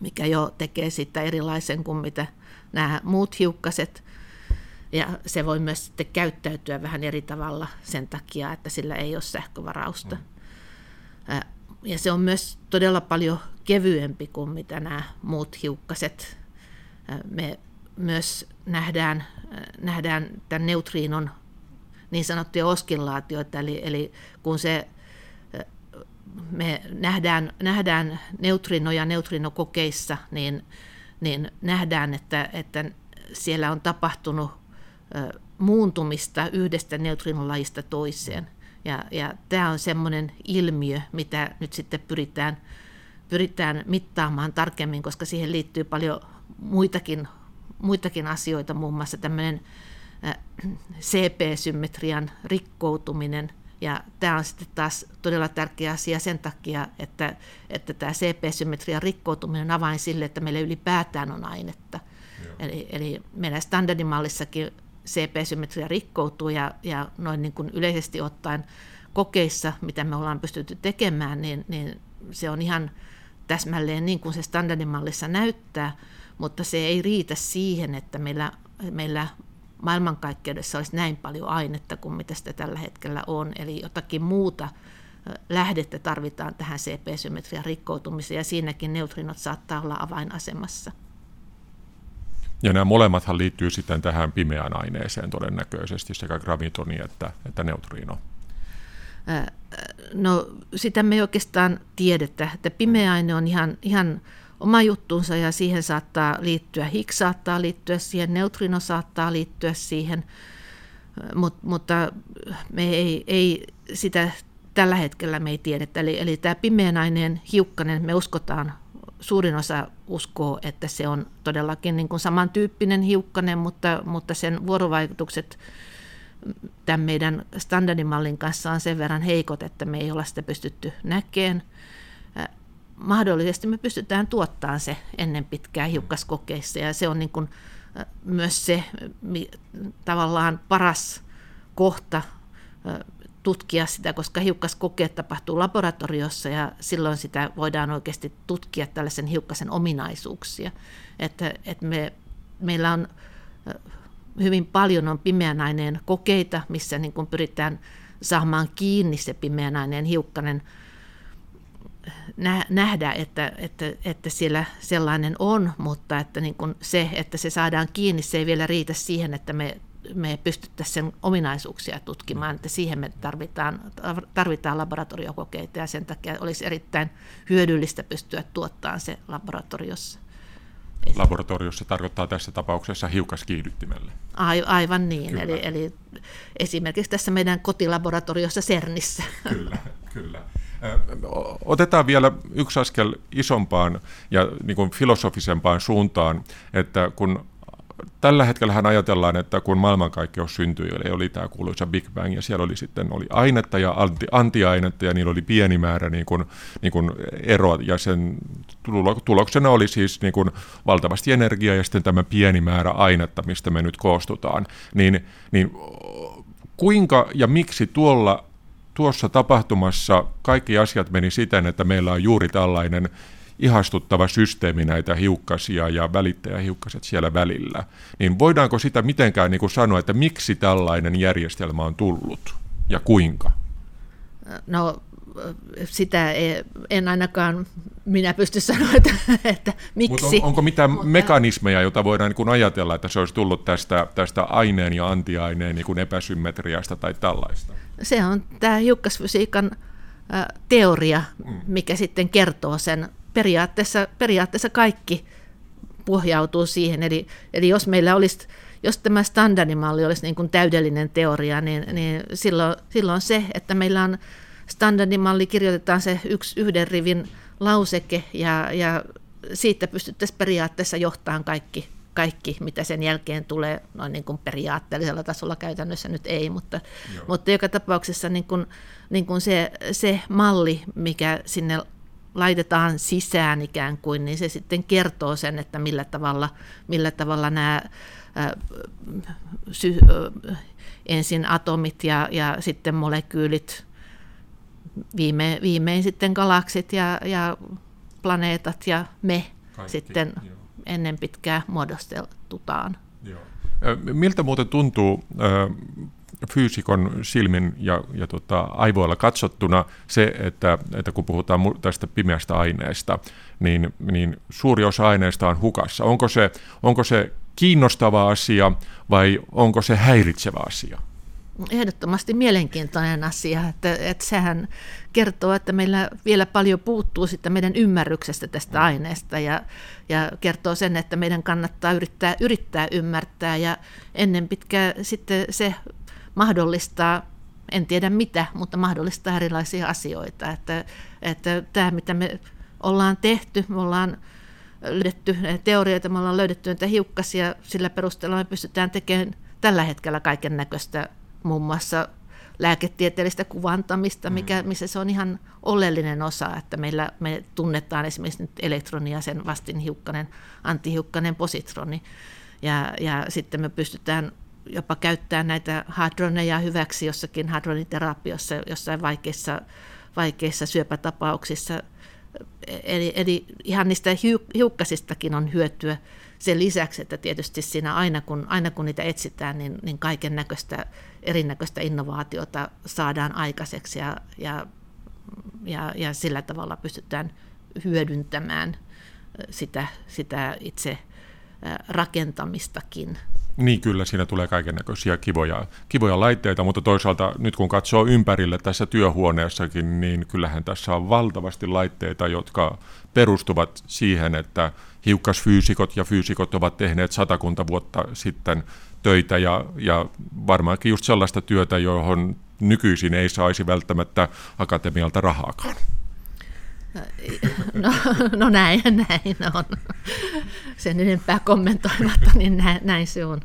mikä jo tekee sitä erilaisen kuin mitä nämä muut hiukkaset. Ja se voi myös sitten käyttäytyä vähän eri tavalla sen takia, että sillä ei ole sähkövarausta. Mm. Ja se on myös todella paljon kevyempi kuin mitä nämä muut hiukkaset. Me myös nähdään, nähdään tämän neutriinon niin sanottuja oskillaatioita, eli, eli kun se, me nähdään, nähdään neutriinoja neutriinokokeissa, niin, niin nähdään, että, että siellä on tapahtunut muuntumista yhdestä neutrinolajista toiseen. Ja, ja tämä on semmoinen ilmiö, mitä nyt sitten pyritään, pyritään mittaamaan tarkemmin, koska siihen liittyy paljon muitakin, muitakin asioita, muun muassa tämmöinen C P-symmetrian rikkoutuminen. Ja tämä on sitten taas todella tärkeä asia sen takia, että, että tämä C P-symmetrian rikkoutuminen on avain sille, että meillä ylipäätään on ainetta. Eli, eli meidän standardimallissakin C P-symmetria rikkoutuu ja, ja noin niin kuin yleisesti ottaen kokeissa, mitä me ollaan pystytty tekemään, niin, niin se on ihan täsmälleen niin kuin se standardimallissa näyttää, mutta se ei riitä siihen, että meillä, meillä maailmankaikkeudessa olisi näin paljon ainetta kuin mitä sitä tällä hetkellä on, eli jotakin muuta lähdettä tarvitaan tähän C P-symmetrian rikkoutumiseen ja siinäkin neutrinot saattaa olla avainasemassa. Ja nämä molemmathan liittyy sitten tähän pimeään aineeseen todennäköisesti, sekä gravitoni että, että neutriino. No sitä me ei oikeastaan tiedetä, että pimeä aine on ihan, ihan oma juttuunsa ja siihen saattaa liittyä, Higgs saattaa liittyä siihen, neutriino saattaa liittyä siihen, Mut, mutta me ei, ei sitä tällä hetkellä me ei tiedetä. Eli, eli tämä pimeän aineen hiukkanen me uskotaan, suurin osa uskoo, että se on todellakin niin kuin samantyyppinen hiukkanen, mutta, mutta sen vuorovaikutukset tämän meidän standardimallin kanssa on sen verran heikot, että me ei olla sitä pystytty näkemään. Mahdollisesti me pystytään tuottamaan se ennen pitkää hiukkaskokeissa, ja se on niin kuin myös se tavallaan paras kohta tutkia sitä, koska hiukkaskokeet tapahtuu laboratoriossa ja silloin sitä voidaan oikeasti tutkia tällaisen hiukkasen ominaisuuksia. Että, että me, meillä on hyvin paljon on pimeän aineen kokeita, missä niin kuin pyritään saamaan kiinni se pimeän aineen hiukkanen, nähdä, että, että, että siellä sellainen on, mutta että niin kuin se, että se saadaan kiinni, se ei vielä riitä siihen, että me me pystyttäisiin sen ominaisuuksia tutkimaan, että siihen me tarvitaan, tarvitaan laboratoriokokeita ja sen takia olisi erittäin hyödyllistä pystyä tuottamaan se laboratoriossa. Laboratoriossa tarkoittaa tässä tapauksessa hiukkaskiihdyttimelle. Aivan niin, eli, eli esimerkiksi tässä meidän kotilaboratoriossa CERNissä. Kyllä, kyllä. Otetaan vielä yksi askel isompaan ja niin kuin filosofisempaan suuntaan, että kun tällä hetkellähän ajatellaan, että kun maailmankaikkeus syntyi, eli oli tämä kuuluisa Big Bang, ja siellä oli sitten oli ainetta ja anti, antiainetta, ja niillä oli pieni määrä niin kuin, niin kuin eroa, ja sen tuloksena oli siis niin kuin valtavasti energiaa ja sitten tämä pieni määrä ainetta, mistä me nyt koostutaan. Niin, niin kuinka ja miksi tuolla, tuossa tapahtumassa kaikki asiat meni siten, että meillä on juuri tällainen ihastuttava systeemi näitä hiukkasia ja välittäjähiukkaset siellä välillä, niin voidaanko sitä mitenkään niin kuin sanoa, että miksi tällainen järjestelmä on tullut ja kuinka? No sitä ei, en ainakaan minä pysty sanoa, että, että miksi. Mutta on, onko mitään Mutta... mekanismeja, jota voidaan niin kuin ajatella, että se olisi tullut tästä, tästä aineen ja antiaineen niin kuin epäsymmetriasta tai tällaista? Se on tämä hiukkasfysiikan äh, teoria, mikä mm. sitten kertoo sen. Periaatteessa, periaatteessa kaikki pohjautuu siihen, eli, eli jos meillä olisi, jos tämä standardimalli olisi niin kuin täydellinen teoria, niin, niin silloin, silloin se, että meillä on standardimalli, kirjoitetaan se yksi yhden rivin lauseke, ja, ja siitä pystyttäisiin periaatteessa johtamaan kaikki, kaikki, mitä sen jälkeen tulee, noin niin kuin periaatteellisella tasolla käytännössä nyt ei, mutta, mutta joka tapauksessa niin kuin, niin kuin se, se malli, mikä sinne laitetaan sisään ikään kuin, niin se sitten kertoo sen, että millä tavalla, millä tavalla nämä ää, sy, ää, ensin atomit ja, ja sitten molekyylit viime, viimein sitten galaksit ja, ja planeetat ja me kaikki, sitten joo. ennen pitkää muodostetutaan. Joo. Miltä muuten tuntuu äh, fyysikon silmin ja, ja tota, aivoilla katsottuna se, että, että kun puhutaan tästä pimeästä aineesta, niin, niin suuri osa aineesta on hukassa. Onko se, onko se kiinnostava asia vai onko se häiritsevä asia? Ehdottomasti mielenkiintoinen asia, että, että sehän kertoo, että meillä vielä paljon puuttuu sitten meidän ymmärryksestä tästä aineesta ja, ja kertoo sen, että meidän kannattaa yrittää, yrittää ymmärtää ja ennen pitkään sitten se mahdollistaa, en tiedä mitä, mutta mahdollistaa erilaisia asioita, että, että tämä mitä me ollaan tehty, me ollaan löydetty teorioita, me ollaan löydetty näitä hiukkasia, sillä perusteella me pystytään tekemään tällä hetkellä kaiken näköistä muun muassa lääketieteellistä kuvantamista, mikä, missä se on ihan oleellinen osa, että meillä me tunnetaan esimerkiksi nyt elektronia, sen vastinhiukkanen, antihiukkanen, positroni, ja, ja sitten me pystytään jopa käyttämään näitä hadroneja hyväksi jossakin hadroniterapiossa, jossain vaikeissa, vaikeissa syöpätapauksissa, eli, eli ihan niistä hiukkasistakin on hyötyä. Sen lisäksi, että tietysti siinä aina kun, aina kun niitä etsitään, niin, niin kaiken näköistä erinäköistä innovaatiota saadaan aikaiseksi ja, ja, ja, ja sillä tavalla pystytään hyödyntämään sitä, sitä itse rakentamistakin. Niin kyllä, siinä tulee kaiken näköisiä kivoja, kivoja laitteita, mutta toisaalta nyt kun katsoo ympärille tässä työhuoneessakin, niin kyllähän tässä on valtavasti laitteita, jotka perustuvat siihen, että hiukkasfyysikot ja fyysikot ovat tehneet satakunta vuotta sitten töitä ja, ja varmaankin just sellaista työtä, johon nykyisin ei saisi välttämättä akatemialta rahaakaan. No, no näin, näin on. Sen enempää kommentoimatta, niin näin, näin se on.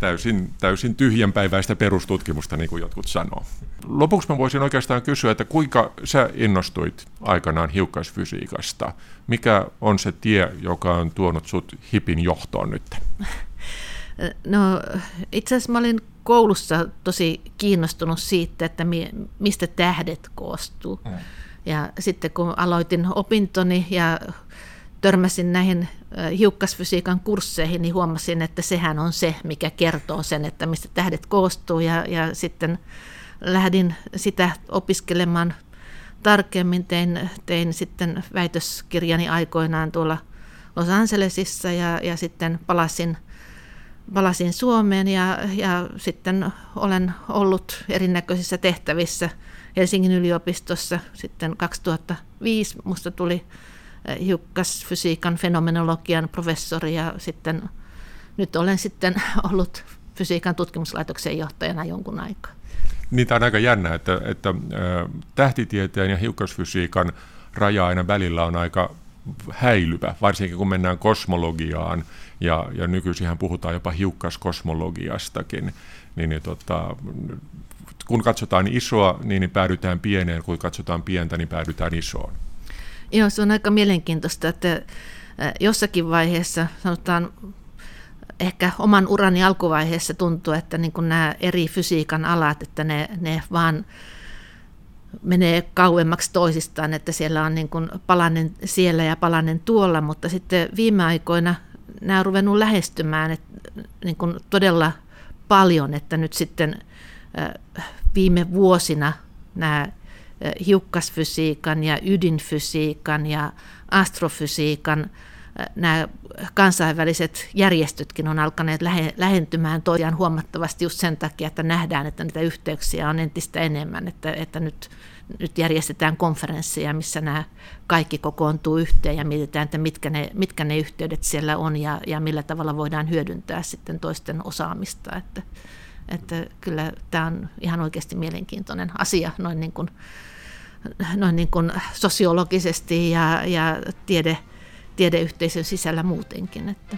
Täysin, täysin tyhjänpäiväistä perustutkimusta, niin kuin jotkut sanoo. Lopuksi mä voisin oikeastaan kysyä, että kuinka sä innostuit aikanaan hiukkasfysiikasta? Mikä on se tie, joka on tuonut sut HIPin johtoon nyt? No, itse asiassa mä olin koulussa tosi kiinnostunut siitä, että mistä tähdet koostuu. Mm. Ja sitten kun aloitin opintoni ja törmäsin näihin hiukkasfysiikan kursseihin, niin huomasin, että sehän on se, mikä kertoo sen, että mistä tähdet koostuu. Ja, ja sitten lähdin sitä opiskelemaan tarkemmin. Tein, tein sitten väitöskirjani aikoinaan tuolla Los Angelesissa ja, ja sitten palasin, palasin Suomeen ja, ja sitten olen ollut erinäköisissä tehtävissä Helsingin yliopistossa. Sitten kaksituhattaviisi minusta tuli hiukkasfysiikan fenomenologian professori ja sitten nyt olen sitten ollut Fysiikan tutkimuslaitoksen johtajana jonkun aikaa. Niitä on aika jännä, että, että tähtitieteen ja hiukkasfysiikan raja aina välillä on aika häilyvä, varsinkin kun mennään kosmologiaan ja, ja nykyisinhän puhutaan jopa hiukkaskosmologiastakin, niin tota, kun katsotaan isoa, niin päädytään pieneen, kun katsotaan pientä, niin päädytään isoon. Joo, se on aika mielenkiintoista, että jossakin vaiheessa, sanotaan ehkä oman urani alkuvaiheessa tuntuu, että niin kuin nämä eri fysiikan alat, että ne, ne vaan menee kauemmaksi toisistaan, että siellä on niin kuin palanen siellä ja palanen tuolla, mutta sitten viime aikoina nämä on ruvennut lähestymään että niin kuin todella paljon, että nyt sitten viime vuosina nämä hiukkasfysiikan ja ydinfysiikan ja astrofysiikan nämä kansainväliset järjestötkin on alkaneet lähentymään toisiaan huomattavasti just sen takia, että nähdään, että niitä yhteyksiä on entistä enemmän, että, että nyt, nyt järjestetään konferensseja, missä nämä kaikki kokoontuu yhteen ja mietitään, että mitkä ne, mitkä ne yhteydet siellä on ja, ja millä tavalla voidaan hyödyntää sitten toisten osaamista, että Että kyllä tämä on ihan oikeasti mielenkiintoinen asia noin, niin kuin, noin niin kuin sosiologisesti ja, ja tiede, tiedeyhteisön sisällä muutenkin. Että.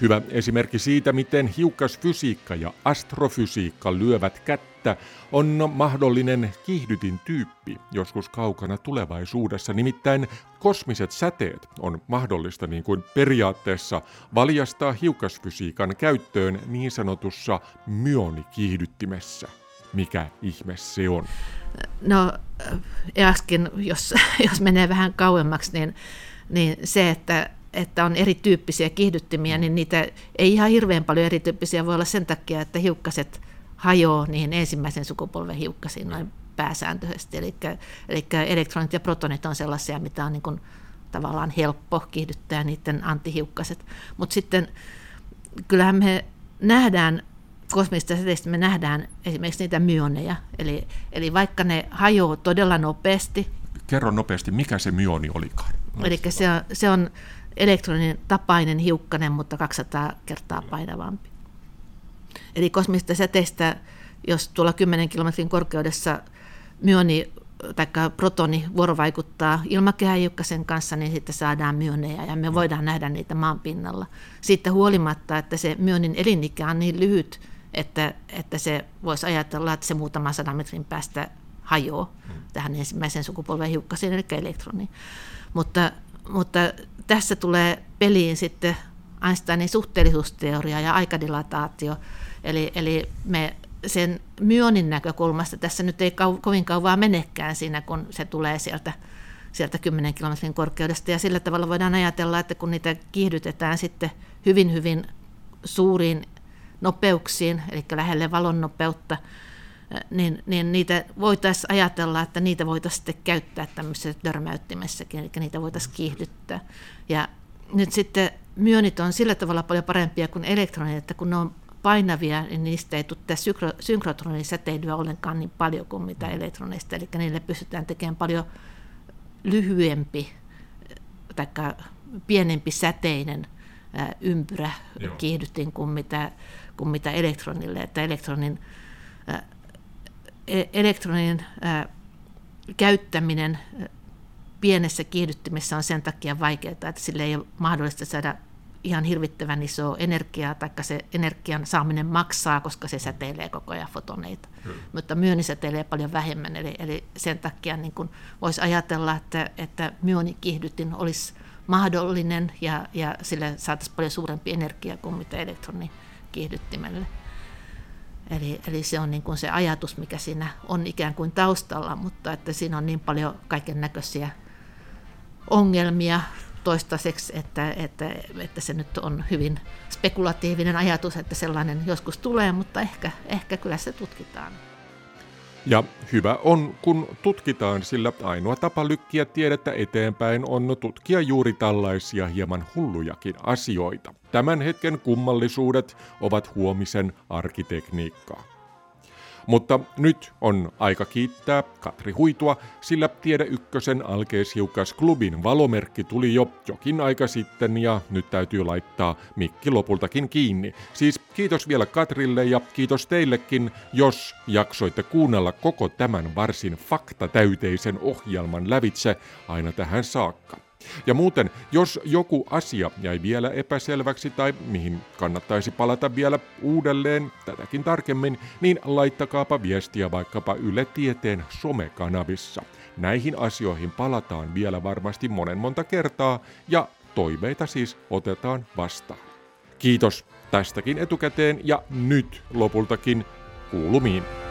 Hyvä esimerkki siitä, miten hiukkasfysiikka ja astrofysiikka lyövät kättä, on mahdollinen kiihdytin tyyppi joskus kaukana tulevaisuudessa. Nimittäin kosmiset säteet on mahdollista niin kuin periaatteessa valjastaa hiukkasfysiikan käyttöön niin sanotussa myonikiihdyttimessä. mikä ihme se on? No äsken, jos, jos menee vähän kauemmaksi, niin, niin se, että, että on erityyppisiä kiihdyttimiä, niin niitä ei ihan hirveän paljon erityyppisiä voi olla sen takia, että hiukkaset hajoaa niihin ensimmäisen sukupolven hiukkasiin noin pääsääntöisesti. Eli, eli elektronit ja protonit on sellaisia, mitä on niin kuin tavallaan helppo kiihdyttää niiden antihiukkaset. Mutta sitten kyllähän me nähdään kosmista säteistä, me nähdään esimerkiksi niitä myoneja, eli, eli vaikka ne hajoaa todella nopeasti. Kerro nopeasti, mikä se myoni olikaan? Eli se on, se on elektronin tapainen hiukkanen, mutta kaksisataa kertaa painavampi. Eli kosmista säteistä, jos tuolla kymmenen kilometrin korkeudessa myoni tai protoni vuorovaikuttaa ilmakehän hiukkasen kanssa, niin sitten saadaan myonejä ja me voidaan nähdä niitä maan pinnalla. Siitä huolimatta, että se myonin elinikä on niin lyhyt, että, että se voisi ajatella, että se muutaman sadan metrin päästä hajoaa tähän ensimmäisen sukupolven hiukkasiin, eli elektroniin. Mutta, mutta tässä tulee peliin sitten Einsteinin suhteellisuusteoria ja aikadilataatio, eli, eli me sen myonin näkökulmasta tässä nyt ei kau- kovin kauaa menekään siinä, kun se tulee sieltä, sieltä kymmenen kilometrin korkeudesta. Ja sillä tavalla voidaan ajatella, että kun niitä kiihdytetään sitten hyvin, hyvin suuriin nopeuksiin, eli lähelle valon nopeutta, niin, niin niitä voitaisiin ajatella, että niitä voitaisiin sitten käyttää tämmöisessä törmäyttimessäkin, eli niitä voitaisiin kiihdyttää. Ja nyt sitten myonit on sillä tavalla paljon parempia kuin elektronit, että kun ne on painavia, niin niistä ei tule synkro, synkrotroninisäteilyä ollenkaan niin paljon kuin mitä elektroneista, eli niille pystytään tekemään paljon lyhyempi tai pienempi säteinen ympyrä kiihdyttiin kuin mitä, kuin mitä elektronille, että elektronin, elektronin käyttäminen pienessä kiihdyttimessä on sen takia vaikeaa, että sille ei ole mahdollista saada ihan hirvittävän isoa energiaa, taikka se energian saaminen maksaa, koska se säteilee koko ajan fotoneita. Hmm. Mutta myoni säteilee paljon vähemmän, eli, eli sen takia niin kun voisi ajatella, että, että myonikiihdytin olisi mahdollinen, ja, ja sillä saataisiin paljon suurempi energia kuin mitä elektronikiihdyttimelle. Eli, eli se on niin kun se ajatus, mikä siinä on ikään kuin taustalla, mutta että siinä on niin paljon kaiken näköisiä ongelmia toistaiseksi, että, että, että se nyt on hyvin spekulatiivinen ajatus, että sellainen joskus tulee, mutta ehkä, ehkä kyllä se tutkitaan. Ja hyvä on, kun tutkitaan, sillä ainoa tapa lykkiä tiedettä eteenpäin on tutkia juuri tällaisia hieman hullujakin asioita. Tämän hetken kummallisuudet ovat huomisen arkitekniikkaa. Mutta nyt on aika kiittää Katri Huitua, sillä Tiedeykkösen alkeishiukasklubin valomerkki tuli jo jokin aika sitten ja nyt täytyy laittaa mikki lopultakin kiinni. Siis kiitos vielä Katrille ja kiitos teillekin, jos jaksoitte kuunnella koko tämän varsin faktatäyteisen ohjelman lävitse aina tähän saakka. Ja muuten, jos joku asia jäi vielä epäselväksi tai mihin kannattaisi palata vielä uudelleen, tätäkin tarkemmin, niin laittakaapa viestiä vaikkapa Yle Tieteen somekanavissa. Näihin asioihin palataan vielä varmasti monen monta kertaa ja toiveita siis otetaan vastaan. Kiitos tästäkin etukäteen ja nyt lopultakin kuulumiin.